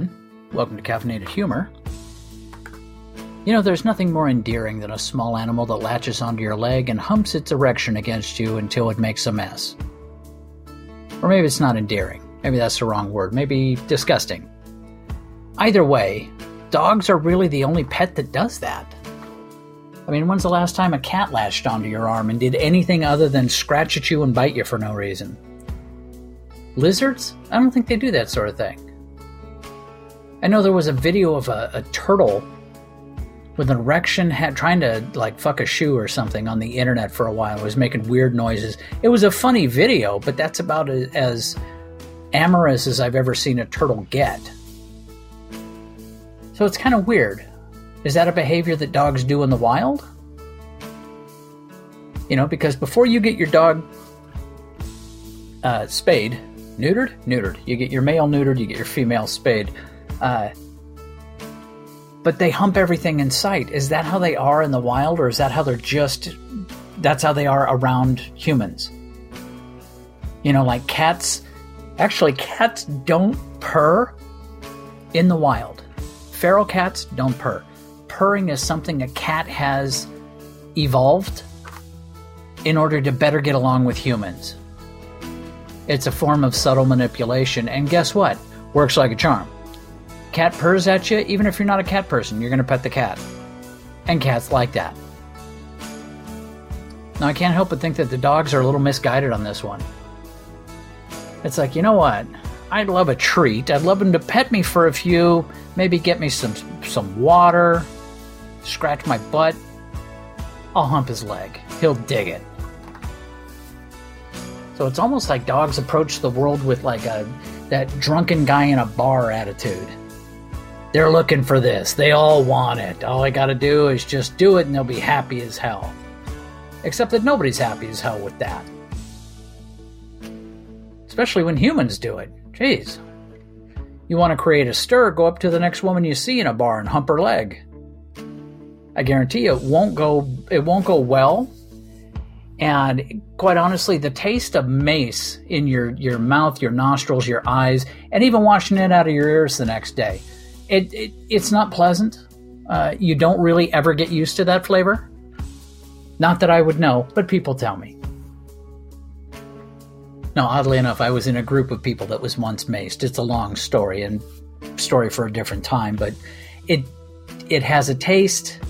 everyone. Welcome to Caffeinated Humor. You know, there's nothing more endearing than a small animal that latches onto your leg and humps its erection against you until it makes a mess. Or maybe it's not endearing. Maybe that's the wrong word. Maybe disgusting. Either way, dogs are really the only pet that does that. I mean, when's the last time a cat latched onto your arm and did anything other than scratch at you and bite you for no reason? Lizards? I don't think they do that sort of thing. I know there was a video of a turtle with an erection trying to, fuck a shoe or something on the internet for a while. It was making weird noises. It was a funny video, but that's about as amorous as I've ever seen a turtle get. So it's kind of weird. Is that a behavior that dogs do in the wild? You know, because before you get your dog spayed, neutered. You get your male neutered, you get your female spayed. But they hump everything in sight. Is that how they are in the wild, or is that how they're that's how they are around humans? You know, like cats. Actually, cats don't purr in the wild. Feral cats don't purr. Purring is something a cat has evolved in order to better get along with humans. It's a form of subtle manipulation, and guess what? Works like a charm. Cat purrs at you, even if you're not a cat person, you're going to pet the cat. And cats like that. Now, I can't help but think that the dogs are a little misguided on this one. It's like, you know what? I'd love a treat. I'd love them to pet me for a few, maybe get me some water, scratch my butt. I'll hump his leg. He'll dig it. So it's almost like dogs approach the world with that drunken guy in a bar attitude. They're looking for this. They all want it. All I gotta do is just do it and they'll be happy as hell. Except that nobody's happy as hell with that. Especially when humans do it. Jeez. You want to create a stir, go up to the next woman you see in a bar and hump her leg. I guarantee you it won't go well. And quite honestly, the taste of mace in your mouth, your nostrils, your eyes, and even washing it out of your ears the next day, it's not pleasant. You don't really ever get used to that flavor. Not that I would know, but people tell me. Now, oddly enough, I was in a group of people that was once maced. It's a long story and story for a different time, but it has a taste.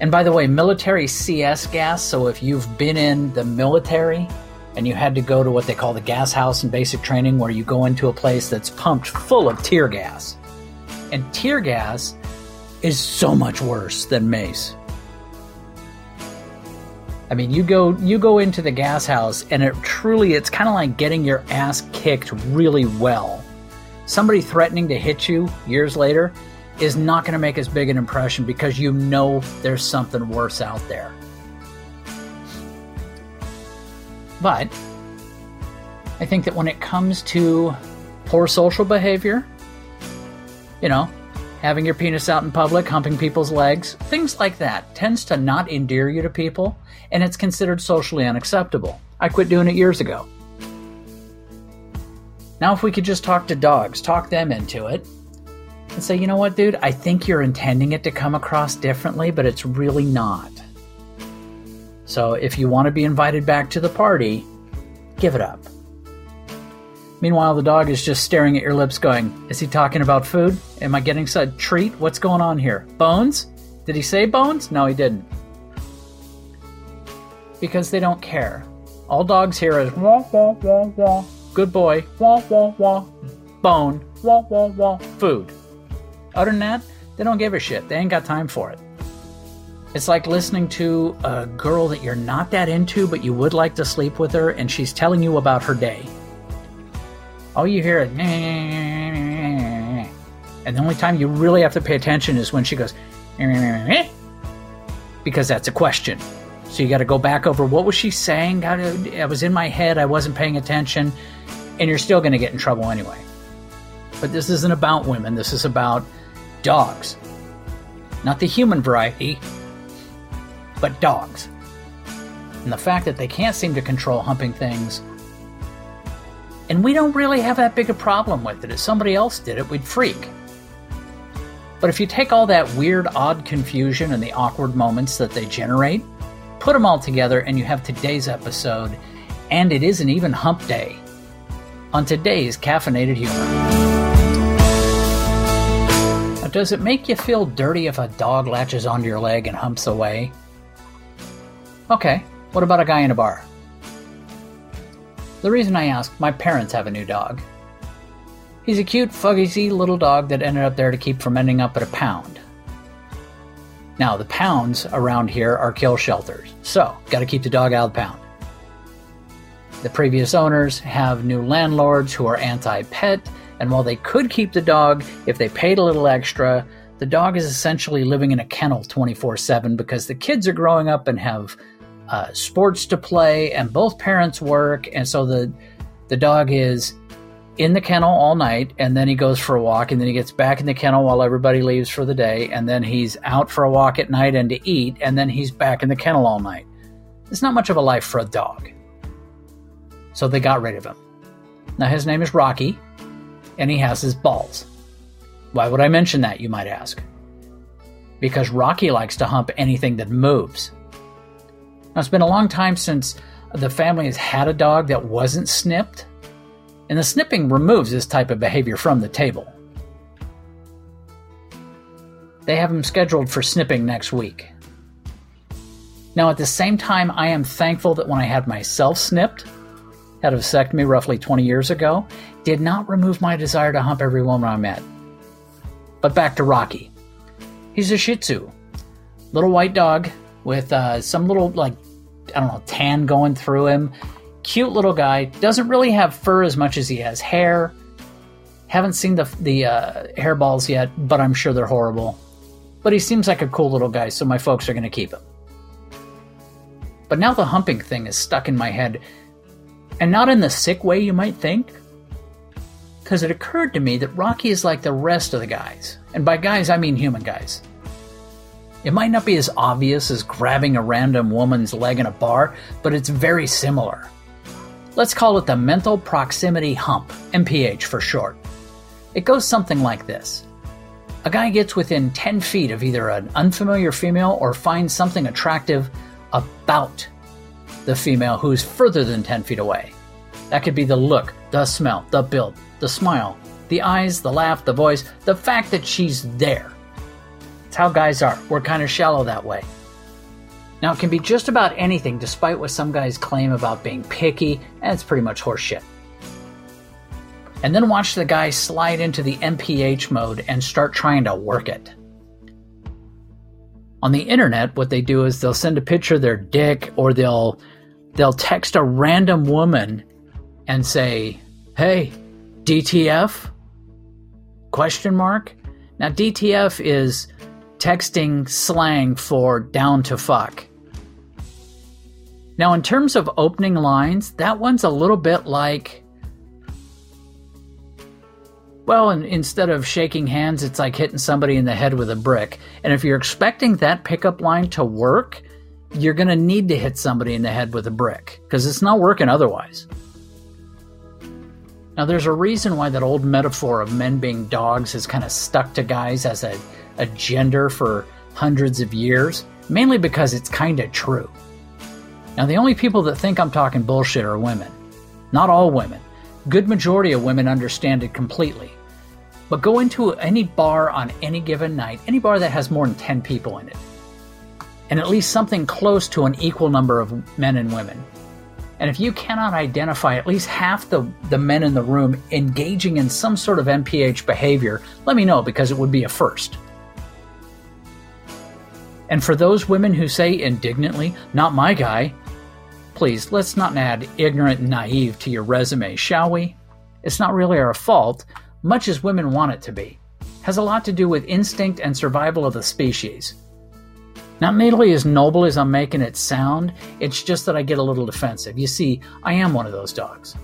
And by the way, military CS gas, so if you've been in the military and you had to go to what they call the gas house in basic training, where you go into a place that's pumped full of tear gas. And tear gas is so much worse than mace. I mean, you go into the gas house and it's kind of like getting your ass kicked really well. Somebody threatening to hit you years later is not going to make as big an impression, because you know there's something worse out there. But I think that when it comes to poor social behavior, you know, having your penis out in public, humping people's legs, things like that tends to not endear you to people, and it's considered socially unacceptable. I quit doing it years ago. Now, if we could just talk to dogs, talk them into it, and say, you know what, dude, I think you're intending it to come across differently, but it's really not. So if you want to be invited back to the party, give it up. Meanwhile, the dog is just staring at your lips going, is he talking about food? Am I getting a treat? What's going on here? Bones? Did he say bones? No, he didn't. Because they don't care. All dogs hear is, wah, wah, wah, wah, good boy, wah, wah, wah, bone, wah, wah, wah, food. Other than that, they don't give a shit. They ain't got time for it. It's like listening to a girl that you're not that into, but you would like to sleep with her, and she's telling you about her day. All you hear is, and the only time you really have to pay attention is when she goes, because that's a question. So you got to go back over, what was she saying? I was in my head, I wasn't paying attention, and you're still going to get in trouble anyway. But this isn't about women, this is about dogs. Not the human variety, but dogs. And the fact that they can't seem to control humping things And we don't really have that big a problem with it. If somebody else did it, we'd freak. But if you take all that weird, odd confusion and the awkward moments that they generate, put them all together, and you have today's episode, and it isn't even hump day, on today's Caffeinated Humor. Now, does it make you feel dirty if a dog latches onto your leg and humps away? Okay, what about a guy in a bar? The reason I ask, my parents have a new dog. He's a cute, fuzzy little dog that ended up there to keep from ending up at a pound. Now, the pounds around here are kill shelters, so got to keep the dog out of the pound. The previous owners have new landlords who are anti-pet, and while they could keep the dog if they paid a little extra, the dog is essentially living in a kennel 24/7 because the kids are growing up and have sports to play, and both parents work, and so the dog is in the kennel all night, and then he goes for a walk, and then he gets back in the kennel while everybody leaves for the day, and then he's out for a walk at night and to eat, and then he's back in the kennel all night. It's not much of a life for a dog. So they got rid of him. Now his name is Rocky, and he has his balls. Why would I mention that, you might ask? Because Rocky likes to hump anything that moves. Now, it's been a long time since the family has had a dog that wasn't snipped, and the snipping removes this type of behavior from the table. They have him scheduled for snipping next week. Now, at the same time, I am thankful that when I had myself snipped, had a vasectomy roughly 20 years ago, did not remove my desire to hump every woman I met. But back to Rocky. He's a Shih Tzu, little white dog, with some little, tan going through him. Cute little guy. Doesn't really have fur as much as he has hair. Haven't seen the hairballs yet, but I'm sure they're horrible. But he seems like a cool little guy, so my folks are going to keep him. But now the humping thing is stuck in my head, and not in the sick way you might think, because it occurred to me that Rocky is like the rest of the guys. And by guys, I mean human guys. It might not be as obvious as grabbing a random woman's leg in a bar, but it's very similar. Let's call it the mental proximity hump, MPH for short. It goes something like this. A guy gets within 10 feet of either an unfamiliar female or finds something attractive about the female who's further than 10 feet away. That could be the look, the smell, the build, the smile, the eyes, the laugh, the voice, the fact that she's there. It's how guys are. We're kind of shallow that way. Now, it can be just about anything, despite what some guys claim about being picky, and it's pretty much horseshit. And then watch the guy slide into the MPH mode and start trying to work it. On the internet, what they do is they'll send a picture of their dick, or they'll text a random woman and say, "Hey, DTF? Question mark?" Now, DTF is texting slang for down to fuck. Now, in terms of opening lines, that one's a little bit like, well, instead of shaking hands, it's like hitting somebody in the head with a brick. And if you're expecting that pickup line to work, you're going to need to hit somebody in the head with a brick, because it's not working otherwise. Now, there's a reason why that old metaphor of men being dogs has kind of stuck to guys as a gender for hundreds of years, mainly because it's kind of true. Now, the only people that think I'm talking bullshit are women. Not all women. Good majority of women understand it completely. But go into any bar on any given night, any bar that has more than 10 people in it, and at least something close to an equal number of men and women. And if you cannot identify at least half the men in the room engaging in some sort of MPH behavior, let me know, because it would be a first. And for those women who say indignantly, "Not my guy," please, let's not add ignorant and naive to your resume, shall we? It's not really our fault, much as women want it to be. It has a lot to do with instinct and survival of the species. Not nearly as noble as I'm making it sound, it's just that I get a little defensive. You see, I am one of those dogs.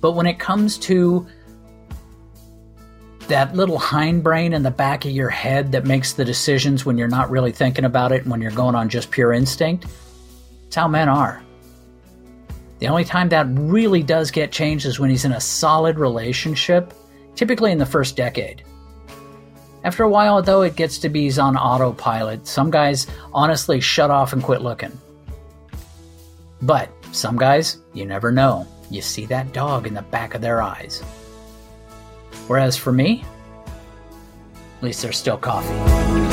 But when it comes to that little hindbrain in the back of your head that makes the decisions when you're not really thinking about it and when you're going on just pure instinct, it's how men are. The only time that really does get changed is when he's in a solid relationship, typically in the first decade. After a while, though, it gets to be he's on autopilot. Some guys honestly shut off and quit looking. But some guys, you never know. You see that dog in the back of their eyes. Whereas for me, at least there's still coffee.